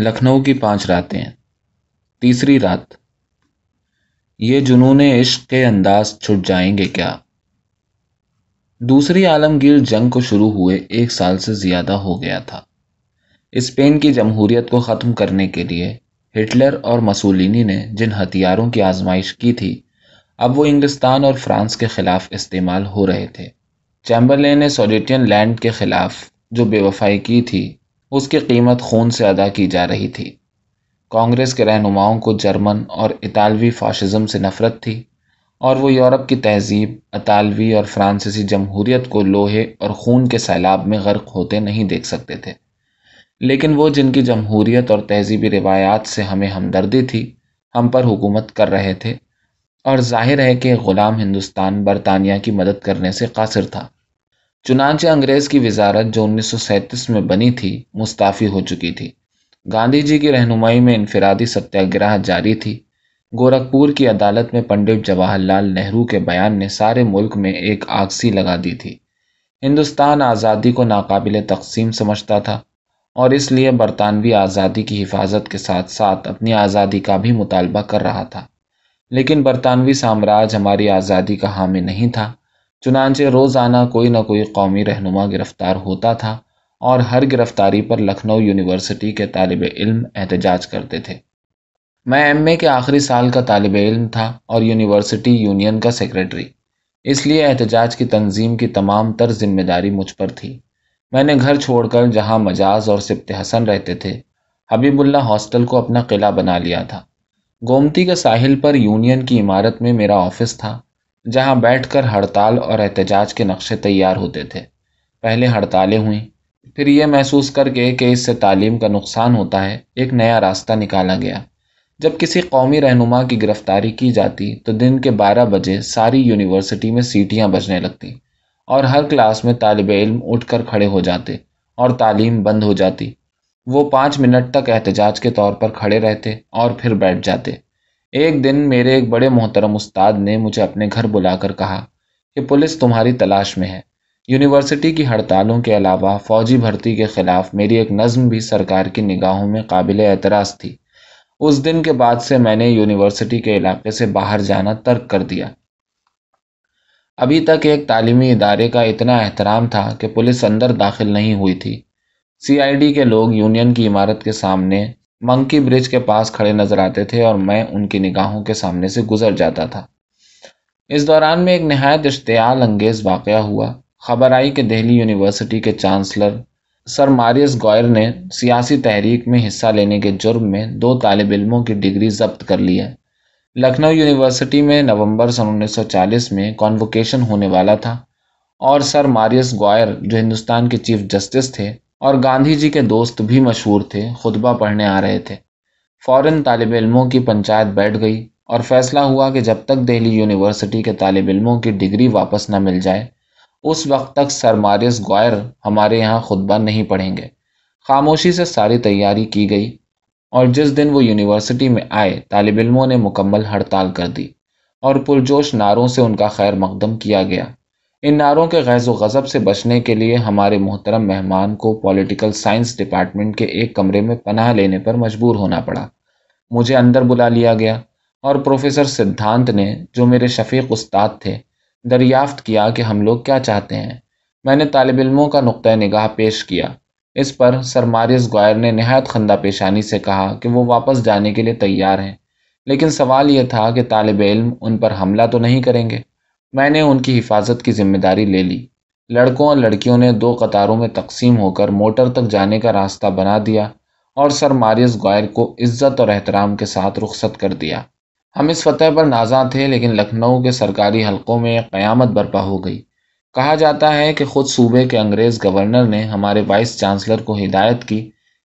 لکھنؤ کی 5 راتیں. تیسری رات. یہ جنون عشق کے انداز چھٹ جائیں گے کیا. دوسری عالمگیر جنگ کو شروع ہوئے 1 سال سے زیادہ ہو گیا تھا. اسپین کی جمہوریت کو ختم کرنے کے لیے ہٹلر اور مسولینی نے جن ہتھیاروں کی آزمائش کی تھی اب وہ انگلستان اور فرانس کے خلاف استعمال ہو رہے تھے. چیمبرلین نے سوڈیٹین لینڈ کے خلاف جو بے وفائی کی تھی اس کی قیمت خون سے ادا کی جا رہی تھی. کانگریس کے رہنماؤں کو جرمن اور اطالوی فاشزم سے نفرت تھی اور وہ یورپ کی تہذیب اطالوی اور فرانسیسی جمہوریت کو لوہے اور خون کے سیلاب میں غرق ہوتے نہیں دیکھ سکتے تھے. لیکن وہ جن کی جمہوریت اور تہذیبی روایات سے ہمیں ہمدردی تھی ہم پر حکومت کر رہے تھے اور ظاہر ہے کہ غلام ہندوستان برطانیہ کی مدد کرنے سے قاصر تھا. چنانچہ انگریز کی وزارت جو 1937 میں بنی تھی مستعفی ہو چکی تھی. گاندھی جی کی رہنمائی میں انفرادی ستیہ گرہ جاری تھی. گورکھپور کی عدالت میں پنڈت جواہر لعل نہرو کے بیان نے سارے ملک میں ایک آگ سی لگا دی تھی. ہندوستان آزادی کو ناقابل تقسیم سمجھتا تھا اور اس لیے برطانوی آزادی کی حفاظت کے ساتھ ساتھ اپنی آزادی کا بھی مطالبہ کر رہا تھا. لیکن برطانوی سامراج ہماری آزادی کا حامی نہیں تھا. چنانچہ روزانہ کوئی نہ کوئی قومی رہنما گرفتار ہوتا تھا اور ہر گرفتاری پر لکھنؤ یونیورسٹی کے طالب علم احتجاج کرتے تھے. میں M.A. کے آخری سال کا طالب علم تھا اور یونیورسٹی یونین کا سیکریٹری، اس لیے احتجاج کی تنظیم کی تمام تر ذمہ داری مجھ پر تھی. میں نے گھر چھوڑ کر جہاں مجاز اور سبط حسن رہتے تھے حبیب اللہ ہاسٹل کو اپنا قلعہ بنا لیا تھا. گومتی کے ساحل پر یونین کی عمارت میں میرا آفس تھا جہاں بیٹھ کر ہڑتال اور احتجاج کے نقشے تیار ہوتے تھے. پہلے ہڑتالیں ہوئیں، پھر یہ محسوس کر کے کہ اس سے تعلیم کا نقصان ہوتا ہے ایک نیا راستہ نکالا گیا. جب کسی قومی رہنما کی گرفتاری کی جاتی تو دن کے 12 بجے ساری یونیورسٹی میں سیٹیاں بجنے لگتی اور ہر کلاس میں طالب علم اٹھ کر کھڑے ہو جاتے اور تعلیم بند ہو جاتی. وہ 5 منٹ تک احتجاج کے طور پر کھڑے رہتے اور پھر بیٹھ جاتے. ایک دن میرے ایک بڑے محترم استاد نے مجھے اپنے گھر بلا کر کہا کہ پولیس تمہاری تلاش میں ہے. یونیورسٹی کی ہڑتالوں کے علاوہ فوجی بھرتی کے خلاف میری ایک نظم بھی سرکار کی نگاہوں میں قابل اعتراض تھی. اس دن کے بعد سے میں نے یونیورسٹی کے علاقے سے باہر جانا ترک کر دیا. ابھی تک ایک تعلیمی ادارے کا اتنا احترام تھا کہ پولیس اندر داخل نہیں ہوئی تھی. CID کے لوگ یونین کی عمارت کے سامنے منکی برج کے پاس کھڑے نظر آتے تھے اور میں ان کی نگاہوں کے سامنے سے گزر جاتا تھا. اس دوران میں ایک نہایت اشتعال انگیز واقعہ ہوا. خبر آئی کہ دہلی یونیورسٹی کے چانسلر سر ماریس گوئر نے سیاسی تحریک میں حصہ لینے کے جرم میں 2 طالب علموں کی ڈگری ضبط کر لی ہے. لکھنؤ یونیورسٹی میں نومبر 1940 میں کانوکیشن ہونے والا تھا اور سر ماریس گوئر جو ہندوستان کے چیف جسٹس تھے اور گاندھی جی کے دوست بھی مشہور تھے خطبہ پڑھنے آ رہے تھے. فوراً طالب علموں کی پنچایت بیٹھ گئی اور فیصلہ ہوا کہ جب تک دہلی یونیورسٹی کے طالب علموں کی ڈگری واپس نہ مل جائے اس وقت تک سر ماریس گوئر ہمارے یہاں خطبہ نہیں پڑھیں گے. خاموشی سے ساری تیاری کی گئی اور جس دن وہ یونیورسٹی میں آئے طالب علموں نے مکمل ہڑتال کر دی اور پرجوش نعروں سے ان کا خیر مقدم کیا گیا. ان نعروں کے غیظ و غضب سے بچنے کے لیے ہمارے محترم مہمان کو پولیٹیکل سائنس ڈپارٹمنٹ کے ایک کمرے میں پناہ لینے پر مجبور ہونا پڑا. مجھے اندر بلا لیا گیا اور پروفیسر سدھانت نے جو میرے شفیق استاد تھے دریافت کیا کہ ہم لوگ کیا چاہتے ہیں. میں نے طالب علموں کا نقطہ نگاہ پیش کیا. اس پر سر ماریس گوئر نے نہایت خندہ پیشانی سے کہا کہ وہ واپس جانے کے لیے تیار ہیں لیکن سوال یہ تھا کہ طالب علم ان پر حملہ تو نہیں کریں گے. میں نے ان کی حفاظت کی ذمہ داری لے لی. لڑکوں اور لڑکیوں نے 2 قطاروں میں تقسیم ہو کر موٹر تک جانے کا راستہ بنا دیا اور سر ماریس گوئر کو عزت اور احترام کے ساتھ رخصت کر دیا. ہم اس فتح پر نازاں تھے لیکن لکھنؤ کے سرکاری حلقوں میں ایک قیامت برپا ہو گئی. کہا جاتا ہے کہ خود صوبے کے انگریز گورنر نے ہمارے وائس چانسلر کو ہدایت کی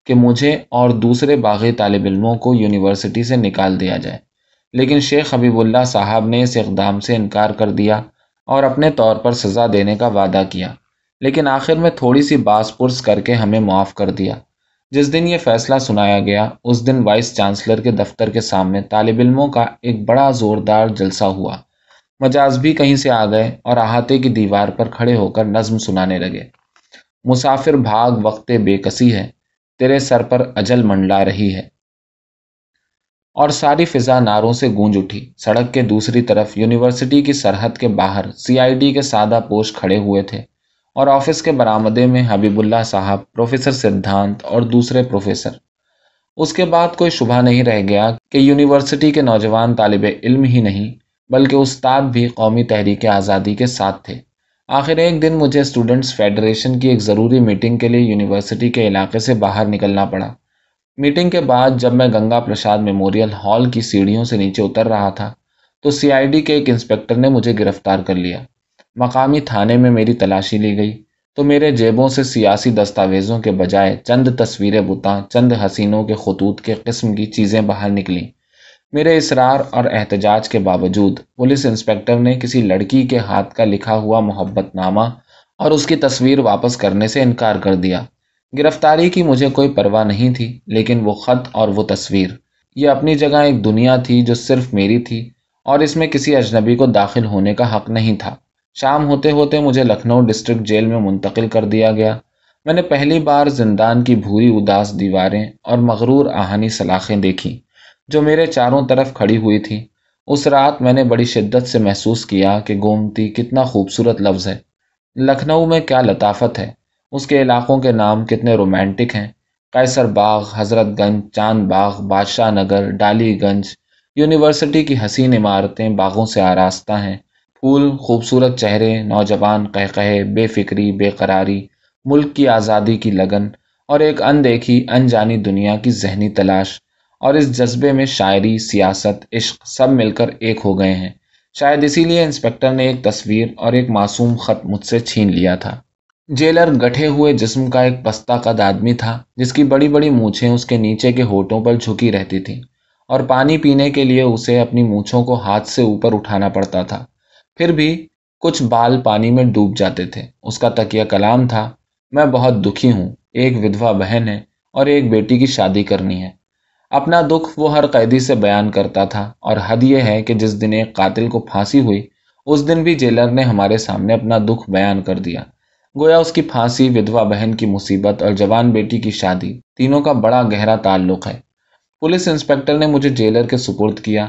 کہ مجھے اور دوسرے باغی طالب علموں کو یونیورسٹی سے نکال دیا جائے. لیکن شیخ حبیب اللہ صاحب نے اس اقدام سے انکار کر دیا اور اپنے طور پر سزا دینے کا وعدہ کیا لیکن آخر میں تھوڑی سی باس پرس کر کے ہمیں معاف کر دیا. جس دن یہ فیصلہ سنایا گیا اس دن وائس چانسلر کے دفتر کے سامنے طالب علموں کا ایک بڑا زوردار جلسہ ہوا. مجاز بھی کہیں سے آ گئے اور احاطے کی دیوار پر کھڑے ہو کر نظم سنانے لگے. مسافر بھاگ وقت بے کسی ہے، تیرے سر پر اجل منڈلا رہی ہے۔ اور ساری فضا نعروں سے گونج اٹھی۔ سڑک کے دوسری طرف یونیورسٹی کی سرحد کے باہر سی آئی ڈی کے سادہ پوش کھڑے ہوئے تھے اور آفس کے برآمدے میں حبیب اللہ صاحب، پروفیسر سدھانت اور دوسرے پروفیسر۔ اس کے بعد کوئی شبہ نہیں رہ گیا کہ یونیورسٹی کے نوجوان طالب علم ہی نہیں بلکہ استاد بھی قومی تحریک آزادی کے ساتھ تھے۔ آخر ایک دن مجھے اسٹوڈنٹس فیڈریشن کی ایک ضروری میٹنگ کے لیے یونیورسٹی کے علاقے سے باہر نکلنا پڑا۔ میٹنگ کے بعد جب میں گنگا پرساد میموریل ہال کی سیڑھیوں سے نیچے اتر رہا تھا تو سی آئی ڈی کے ایک انسپکٹر نے مجھے گرفتار کر لیا۔ مقامی تھانے میں میری تلاشی لی گئی تو میرے جیبوں سے سیاسی دستاویزوں کے بجائے چند تصویریں بتاں، چند حسینوں کے خطوط کے قسم کی چیزیں باہر نکلیں۔ میرے اصرار اور احتجاج کے باوجود پولیس انسپکٹر نے کسی لڑکی کے ہاتھ کا لکھا ہوا محبت نامہ اور اس کی تصویر واپس کرنے سے انکار کر دیا۔ گرفتاری کی مجھے کوئی پرواہ نہیں تھی، لیکن وہ خط اور وہ تصویر، یہ اپنی جگہ ایک دنیا تھی جو صرف میری تھی اور اس میں کسی اجنبی کو داخل ہونے کا حق نہیں تھا۔ شام ہوتے ہوتے مجھے لکھنؤ ڈسٹرکٹ جیل میں منتقل کر دیا گیا۔ میں نے پہلی بار زندان کی بھوری اداس دیواریں اور مغرور آہنی سلاخیں دیکھیں جو میرے چاروں طرف کھڑی ہوئی تھیں۔ اس رات میں نے بڑی شدت سے محسوس کیا کہ گومتی کتنا خوبصورت لفظ ہے، لکھنؤ میں کیا لطافت ہے، اس کے علاقوں کے نام کتنے رومانٹک ہیں، قیصر باغ، حضرت گنج، چاند باغ، بادشاہ نگر، ڈالی گنج۔ یونیورسٹی کی حسین عمارتیں باغوں سے آراستہ ہیں، پھول، خوبصورت چہرے، نوجوان قہقہے، بے فکری، بے قراری، ملک کی آزادی کی لگن اور ایک اندیکھی انجانی دنیا کی ذہنی تلاش، اور اس جذبے میں شاعری، سیاست، عشق سب مل کر ایک ہو گئے ہیں۔ شاید اسی لیے انسپکٹر نے ایک تصویر اور ایک معصوم خط مجھ سے چھین لیا تھا۔ جیلر گٹھے ہوئے جسم کا ایک پستہ قد آدمی تھا جس کی بڑی بڑی مونچھیں اس کے نیچے کے ہونٹوں پر جھکی رہتی تھیں اور پانی پینے کے لیے اسے اپنی مونچھوں کو ہاتھ سے اوپر اٹھانا پڑتا تھا، پھر بھی کچھ بال پانی میں ڈوب جاتے تھے۔ اس کا تکیہ کلام تھا، میں بہت دکھی ہوں، ایک ودھوا بہن ہے اور ایک بیٹی کی شادی کرنی ہے۔ اپنا دکھ وہ ہر قیدی سے بیان کرتا تھا اور حد یہ ہے کہ جس دن ایک قاتل کو پھانسی ہوئی اس دن بھی جیلر نے ہمارے سامنے اپنا دکھ بیان کر دیا۔ گویا اس کی پھانسی، ودھوا بہن کی مصیبت اور جوان بیٹی کی شادی، تینوں کا بڑا گہرا تعلق ہے۔ پولیس انسپکٹر نے مجھے جیلر کے سپرد کیا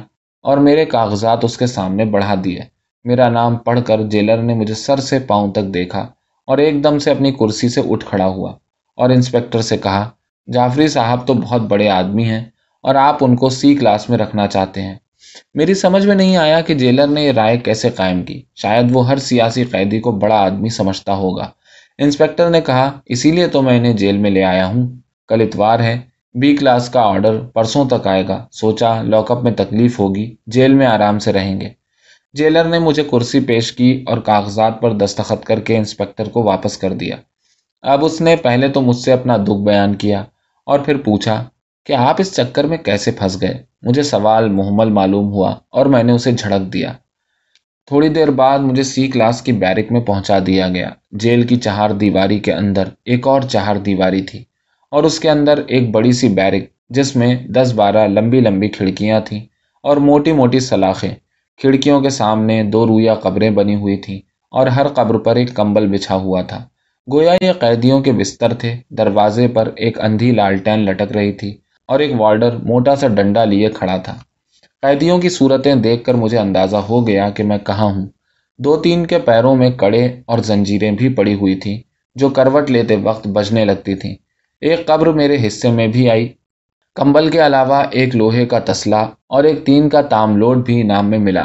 اور میرے کاغذات اس کے سامنے بڑھا دیے۔ میرا نام پڑھ کر جیلر نے مجھے سر سے پاؤں تک دیکھا اور ایک دم سے اپنی کرسی سے اٹھ کھڑا ہوا اور انسپکٹر سے کہا، جعفری صاحب تو بہت بڑے آدمی ہیں اور آپ ان کو سی کلاس میں رکھنا چاہتے ہیں۔ میری سمجھ میں نہیں آیا کہ جیلر نے یہ رائے کیسے قائم کی، شاید وہ ہر سیاسی قیدی کو بڑا آدمی سمجھتا ہوگا۔ انسپکٹر نے کہا، اسی لیے تو میں انہیں جیل میں لے آیا ہوں، کل اتوار ہے، بی کلاس کا آرڈر پرسوں تک آئے گا، سوچا لاک اپ میں تکلیف ہوگی، جیل میں آرام سے رہیں گے۔ جیلر نے مجھے کرسی پیش کی اور کاغذات پر دستخط کر کے انسپکٹر کو واپس کر دیا۔ اب اس نے پہلے تو مجھ سے اپنا دکھ بیان کیا اور پھر پوچھا کہ آپ اس چکر میں کیسے پھنس گئے۔ مجھے سوال مہمل معلوم ہوا اور میں نے اسے جھڑک دیا۔ تھوڑی دیر بعد مجھے سی کلاس کی بیرک میں پہنچا دیا گیا۔ جیل کی چہار دیواری کے اندر ایک اور چہار دیواری تھی اور اس کے اندر ایک بڑی سی بیرک جس میں 10-12 لمبی لمبی کھڑکیاں تھیں اور موٹی موٹی سلاخیں۔ کھڑکیوں کے سامنے 2 رویا قبریں بنی ہوئی تھیں اور ہر قبر پر ایک کمبل بچھا ہوا تھا، گویا یہ قیدیوں کے بستر تھے۔ دروازے پر ایک اندھی لالٹین لٹک رہی تھی اور ایک وارڈر موٹا سا ڈنڈا لیے کھڑا تھا۔ قیدیوں کی صورتیں دیکھ کر مجھے اندازہ ہو گیا کہ میں کہاں ہوں۔ 2-3 کے پیروں میں کڑے اور زنجیریں بھی پڑی ہوئی تھیں جو کروٹ لیتے وقت بجنے لگتی تھیں۔ ایک قبر میرے حصے میں بھی آئی۔ کمبل کے علاوہ ایک لوہے کا تسلا اور ایک تین کا تام لوڈ بھی انعام میں ملا۔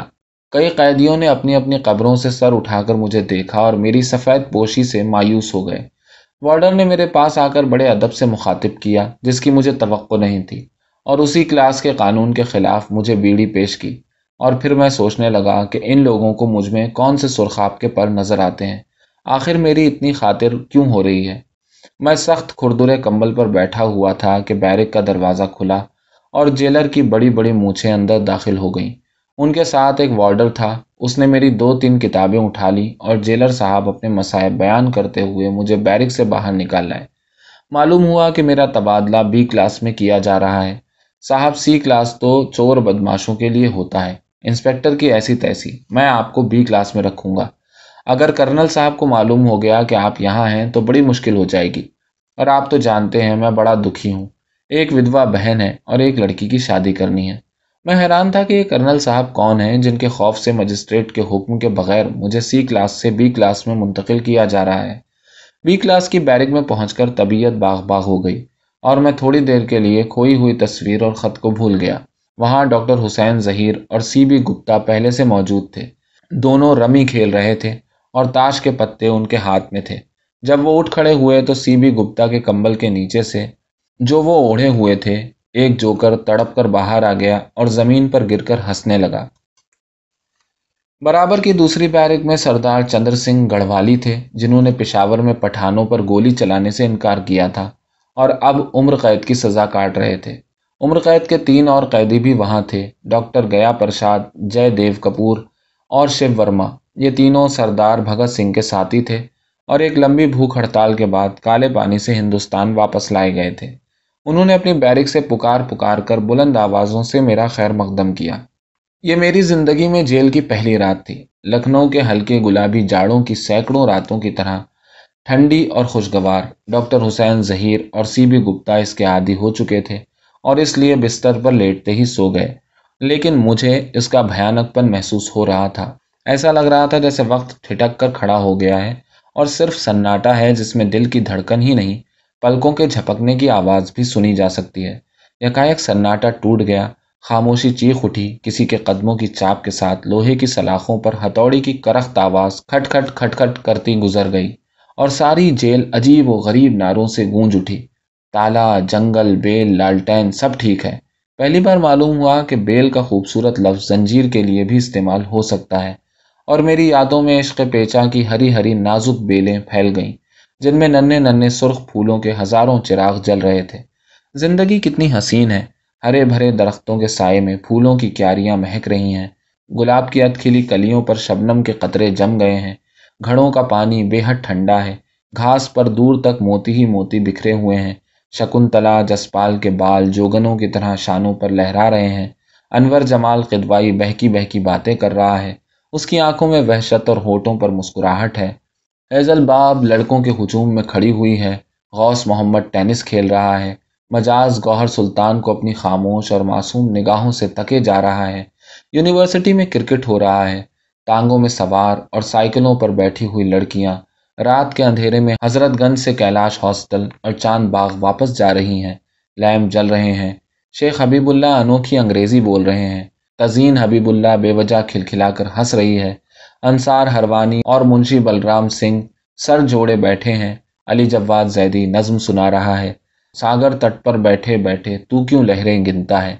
کئی قیدیوں نے اپنی اپنی قبروں سے سر اٹھا کر مجھے دیکھا اور میری سفید پوشی سے مایوس ہو گئے۔ وارڈر نے میرے پاس آ کر بڑے ادب سے مخاطب کیا جس کی مجھے توقع نہیں تھی، اور اسی کلاس کے قانون کے خلاف مجھے بیڑی پیش کی، اور پھر میں سوچنے لگا کہ ان لوگوں کو مجھ میں کون سے سرخاب کے پر نظر آتے ہیں، آخر میری اتنی خاطر کیوں ہو رہی ہے۔ میں سخت کھردرے کمبل پر بیٹھا ہوا تھا کہ بیرک کا دروازہ کھلا اور جیلر کی بڑی بڑی مونچھیں اندر داخل ہو گئیں۔ ان کے ساتھ ایک وارڈر تھا، اس نے میری 2-3 کتابیں اٹھا لی اور جیلر صاحب اپنے مسائل بیان کرتے ہوئے مجھے بیرک سے باہر نکال لائے۔ معلوم ہوا کہ میرا تبادلہ بی کلاس میں کیا جا رہا ہے۔ صاحب، سی کلاس تو چور بدماشوں کے لیے ہوتا ہے، انسپکٹر کی ایسی تیسی، میں آپ کو بی کلاس میں رکھوں گا۔ اگر کرنل صاحب کو معلوم ہو گیا کہ آپ یہاں ہیں تو بڑی مشکل ہو جائے گی۔ اور آپ تو جانتے ہیں میں بڑا دکھی ہوں، ایک ودوا بہن ہے اور ایک لڑکی کی شادی کرنی ہے۔ میں حیران تھا کہ یہ کرنل صاحب کون ہیں جن کے خوف سے مجسٹریٹ کے حکم کے بغیر مجھے سی کلاس سے بی کلاس میں منتقل کیا جا رہا ہے۔ بی کلاس کی بیرک میں پہنچ کر طبیعت باغ باغ ہو گئی اور میں تھوڑی دیر کے لیے کھوئی ہوئی تصویر اور خط کو بھول گیا۔ وہاں ڈاکٹر حسین ظہیر اور سی بی گپتا پہلے سے موجود تھے، دونوں رمی کھیل رہے تھے اور تاش کے پتے ان کے ہاتھ میں تھے۔ جب وہ اٹھ کھڑے ہوئے تو سی بی گپتا کے کمبل کے نیچے سے جو وہ اوڑھے ہوئے تھے ایک جوکر تڑپ کر باہر آ گیا اور زمین پر گر کر ہنسنے لگا۔ برابر کی دوسری بیرک میں سردار چندر سنگھ گڑھوالی تھے جنہوں نے پشاور میں پٹھانوں پر گولی چلانے سے انکار کیا تھا اور اب عمر قید کی سزا کاٹ رہے تھے۔ عمر قید کے 3 اور قیدی بھی وہاں تھے، ڈاکٹر گیا پرساد، جے دیو کپور اور شیو ورما۔ یہ تینوں سردار بھگت سنگھ کے ساتھی تھے اور ایک لمبی بھوک ہڑتال کے بعد کالے پانی سے ہندوستان واپس لائے گئے تھے۔ انہوں نے اپنی بیرک سے پکار کر بلند آوازوں سے میرا خیر مقدم کیا۔ یہ میری زندگی میں جیل کی پہلی رات تھی۔ لکھنؤ کے ہلکے گلابی جاڑوں کی سینکڑوں راتوں کی طرح ٹھنڈی اور خوشگوار۔ ڈاکٹر حسین ظہیر اور سی بی گپتا اس کے عادی ہو چکے تھے اور اس لیے بستر پر لیٹتے ہی سو گئے، لیکن مجھے اس کا بھیانک پن محسوس ہو رہا تھا۔ ایسا لگ رہا تھا جیسے وقت ٹھٹک کر کھڑا ہو گیا ہے اور صرف سناٹا ہے جس میں دل کی دھڑکن ہی نہیں پلکوں کے جھپکنے کی آواز بھی سنی جا سکتی ہے۔ یکایک سناٹا ٹوٹ گیا، خاموشی چیخ اٹھی، کسی کے قدموں کی چاپ کے ساتھ لوہے کی سلاخوں پر ہتھوڑی کی کرخت آواز کھٹ کھٹ کھٹ کھٹ کرتی گزر گئی اور ساری جیل عجیب و غریب نعروں سے گونج اٹھی۔ تالا، جنگل، بیل، لالٹین سب ٹھیک ہے۔ پہلی بار معلوم ہوا کہ بیل کا خوبصورت لفظ زنجیر کے لیے بھی استعمال ہو سکتا ہے، اور میری یادوں میں عشق پیچا کی ہری ہری نازک بیلیں پھیل گئیں جن میں ننے ننے سرخ پھولوں کے ہزاروں چراغ جل رہے تھے۔ زندگی کتنی حسین ہے، ہرے بھرے درختوں کے سائے میں پھولوں کی کیاریاں مہک رہی ہیں، گلاب کی ادکھلی کلیوں پر شبنم کے قطرے جم گئے ہیں، گھڑوں کا پانی بے حد ٹھنڈا ہے، گھاس پر دور تک موتی ہی موتی بکھرے ہوئے ہیں، شکنتلا، جسپال کے بال جوگنوں کی طرح شانوں پر لہرا رہے ہیں، انور جمال قدوائی بہکی بہکی باتیں کر رہا ہے، اس کی آنکھوں میں وحشت اور ہونٹوں پر مسکراہٹ ہے، فیضل باب لڑکوں کے ہجوم میں کھڑی ہوئی ہے، غوث محمد ٹینس کھیل رہا ہے، مجاز گوہر سلطان کو اپنی خاموش اور معصوم نگاہوں سے تکے جا رہا ہے، یونیورسٹی میں کرکٹ ہو رہا ہے، ٹانگوں میں سوار اور سائیکلوں پر بیٹھی ہوئی لڑکیاں رات کے اندھیرے میں حضرت گنج سے کیلاش ہاسٹل اور چاند باغ واپس جا رہی ہیں، لیمپ جل رہے ہیں، شیخ حبیب اللہ انوکھی انگریزی بول رہے ہیں، تزین حبیب اللہ بے وجہ کھلکھلا کر ہنس رہی ہے، انصار ہروانی اور منشی بلرام سنگھ سر جوڑے بیٹھے ہیں، علی جواد زیدی نظم سنا رہا ہے، ساگر تٹ پر بیٹھے بیٹھے تو کیوں لہریں گنتا ہے،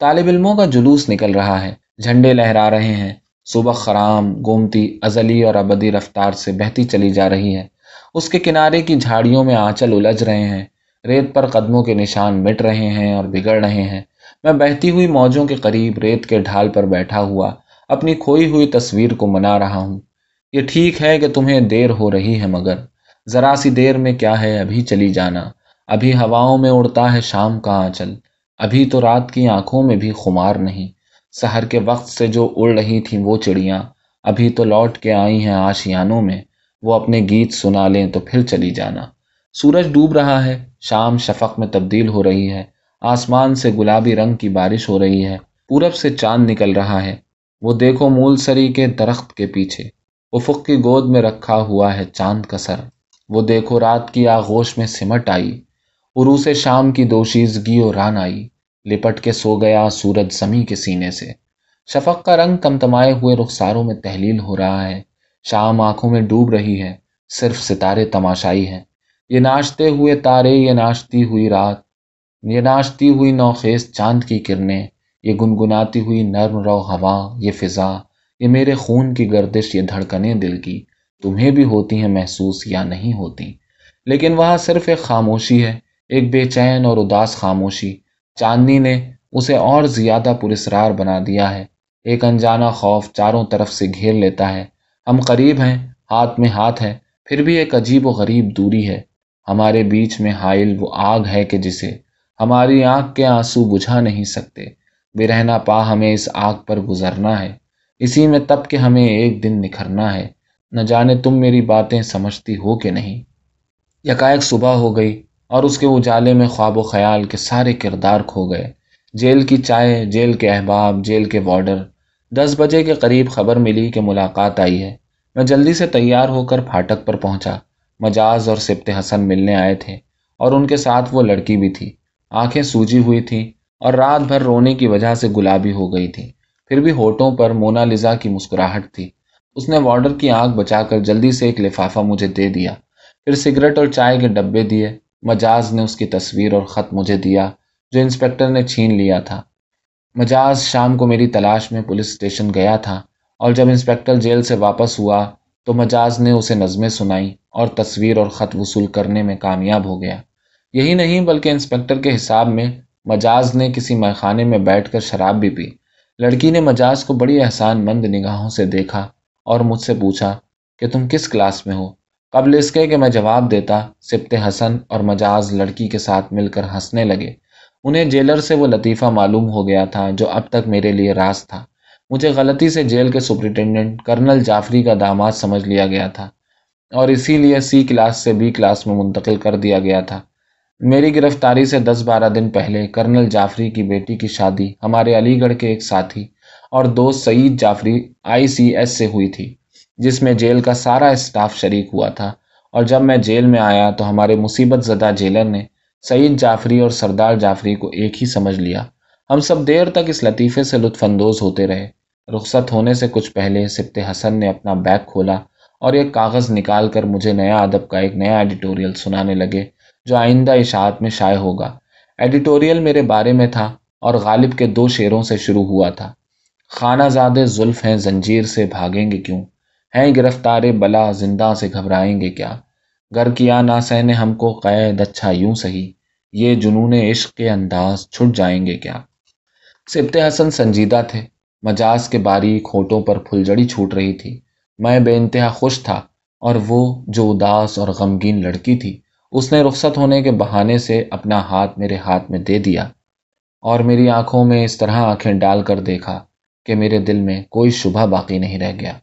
طالب علموں کا جلوس نکل رہا ہے، جھنڈے لہرا رہے ہیں، صبح خرام گومتی ازلی اور ابدی رفتار سے بہتی چلی جا رہی ہے، اس کے کنارے کی جھاڑیوں میں آنچل الجھ رہے ہیں، ریت پر قدموں کے نشان مٹ رہے ہیں اور بگڑ رہے ہیں۔ میں بہتی ہوئی موجوں کے قریب ریت کے ڈھال پر بیٹھا ہوا اپنی کھوئی ہوئی تصویر کو منا رہا ہوں۔ یہ ٹھیک ہے کہ تمہیں دیر ہو رہی ہے، مگر ذرا سی دیر میں کیا ہے، ابھی چلی جانا، ابھی ہواؤں میں اڑتا ہے شام کا آنچل، ابھی تو رات کی آنکھوں میں بھی خمار نہیں، سحر کے وقت سے جو اڑ رہی تھیں وہ چڑیاں ابھی تو لوٹ کے آئی ہیں آشیانوں میں، وہ اپنے گیت سنا لیں تو پھر چلی جانا۔ سورج ڈوب رہا ہے، شام شفق میں تبدیل ہو رہی ہے، آسمان سے گلابی رنگ کی بارش ہو رہی ہے، پورب سے چاند نکل رہا ہے، وہ دیکھو مول سری کے درخت کے پیچھے افق کی گود میں رکھا ہوا ہے چاند کا سر، وہ دیکھو رات کی آغوش میں سمٹ آئی، عروس شام کی دوشیزگی اور ران آئی، لپٹ کے سو گیا سورج زمیں کے سینے سے، شفق کا رنگ تمتمائے ہوئے رخساروں میں تحلیل ہو رہا ہے، شام آنکھوں میں ڈوب رہی ہے، صرف ستارے تماشائی ہیں، یہ ناچتے ہوئے تارے، یہ ناچتی ہوئی رات، یہ ناچتی ہوئی نوخیز چاند کی کرنیں، یہ گنگناتی ہوئی نرم رو ہوا، یہ فضا، یہ میرے خون کی گردش، یہ دھڑکنیں دل کی، تمہیں بھی ہوتی ہیں محسوس یا نہیں ہوتی، لیکن وہاں صرف ایک خاموشی ہے، ایک بے چین اور اداس خاموشی۔ چاندنی نے اسے اور زیادہ پراسرار بنا دیا ہے، ایک انجانا خوف چاروں طرف سے گھیر لیتا ہے، ہم قریب ہیں، ہاتھ میں ہاتھ ہے، پھر بھی ایک عجیب و غریب دوری ہے، ہمارے بیچ میں حائل وہ آگ ہے کہ جسے ہماری آنکھ کے آنسو بجھا نہیں سکتے، بے رہنا پا ہمیں اس آگ پر گزرنا ہے، اسی میں تب کہ ہمیں ایک دن نکھرنا ہے، نہ جانے تم میری باتیں سمجھتی ہو کہ نہیں۔ یکایک صبح ہو گئی، اور اس کے اجالے میں خواب و خیال کے سارے کردار کھو گئے. جیل کی چائے، جیل کے احباب، جیل کے وارڈر. 10 بجے کے قریب خبر ملی کہ ملاقات آئی ہے. میں جلدی سے تیار ہو کر پھاٹک پر پہنچا. مجاز اور سبط حسن ملنے آئے تھے اور ان کے ساتھ وہ لڑکی بھی تھی. آنکھیں سوجی ہوئی تھیں اور رات بھر رونے کی وجہ سے گلابی ہو گئی تھی، پھر بھی ہونٹوں پر مونا لیزا کی مسکراہٹ تھی. اس نے وارڈر کی آنکھ بچا کر جلدی سے ایک لفافہ مجھے دے دیا، پھر سگریٹ اور چائے کے ڈبے دیے. مجاز نے اس کی تصویر اور خط مجھے دیا جو انسپکٹر نے چھین لیا تھا. مجاز شام کو میری تلاش میں پولیس اسٹیشن گیا تھا اور جب انسپکٹر جیل سے واپس ہوا تو مجاز نے اسے نظمیں سنائیں اور تصویر اور خط وصول کرنے میں کامیاب ہو گیا. یہی نہیں بلکہ انسپکٹر کے حساب میں مجاز نے کسی مے خانے میں بیٹھ کر شراب بھی پی. لڑکی نے مجاز کو بڑی احسان مند نگاہوں سے دیکھا اور مجھ سے پوچھا کہ تم کس کلاس میں ہو. قبل اس کے کہ میں جواب دیتا، سبط حسن اور مجاز لڑکی کے ساتھ مل کر ہنسنے لگے. انہیں جیلر سے وہ لطیفہ معلوم ہو گیا تھا جو اب تک میرے لیے راز تھا. مجھے غلطی سے جیل کے سپرنٹینڈنٹ کرنل جعفری کا داماد سمجھ لیا گیا تھا اور اسی لیے سی کلاس سے بی کلاس میں منتقل کر دیا گیا تھا. میری گرفتاری سے 10-12 دن پہلے کرنل جعفری کی بیٹی کی شادی ہمارے علی گڑھ کے ایک ساتھی اور دوست سعید جعفری ICS سے ہوئی تھی، جس میں جیل کا سارا اسٹاف شریک ہوا تھا. اور جب میں جیل میں آیا تو ہمارے مصیبت زدہ جیلر نے سعید جعفری اور سردار جعفری کو ایک ہی سمجھ لیا. ہم سب دیر تک اس لطیفے سے لطف اندوز ہوتے رہے. رخصت ہونے سے کچھ پہلے سبط حسن نے اپنا بیگ کھولا اور ایک کاغذ نکال کر مجھے نیا ادب کا ایک نیا ایڈیٹوریل سنانے لگے جو آئندہ اشاعت میں شائع ہوگا. ایڈیٹوریل میرے بارے میں تھا اور غالب کے 2 شعروں سے شروع ہوا تھا. خانہ زادے زلف ہیں زنجیر سے، بھاگیں گے کیوں ہیں گرفتار بلا، زندہ سے گھبرائیں گے کیا. گر کیا نہ سہنے ہم کو قید، اچھا یوں سہی، یہ جنون عشق کے انداز چھٹ جائیں گے کیا. سبط حسن سنجیدہ تھے. مجاز کے باریک ہونٹوں پر پھلجڑی چھوٹ رہی تھی. میں بے انتہا خوش تھا اور وہ جو اداس اور غمگین لڑکی تھی، اس نے رخصت ہونے کے بہانے سے اپنا ہاتھ میرے ہاتھ میں دے دیا اور میری آنکھوں میں اس طرح آنکھیں ڈال کر دیکھا کہ میرے دل میں کوئی شبہ باقی نہیں رہ گیا.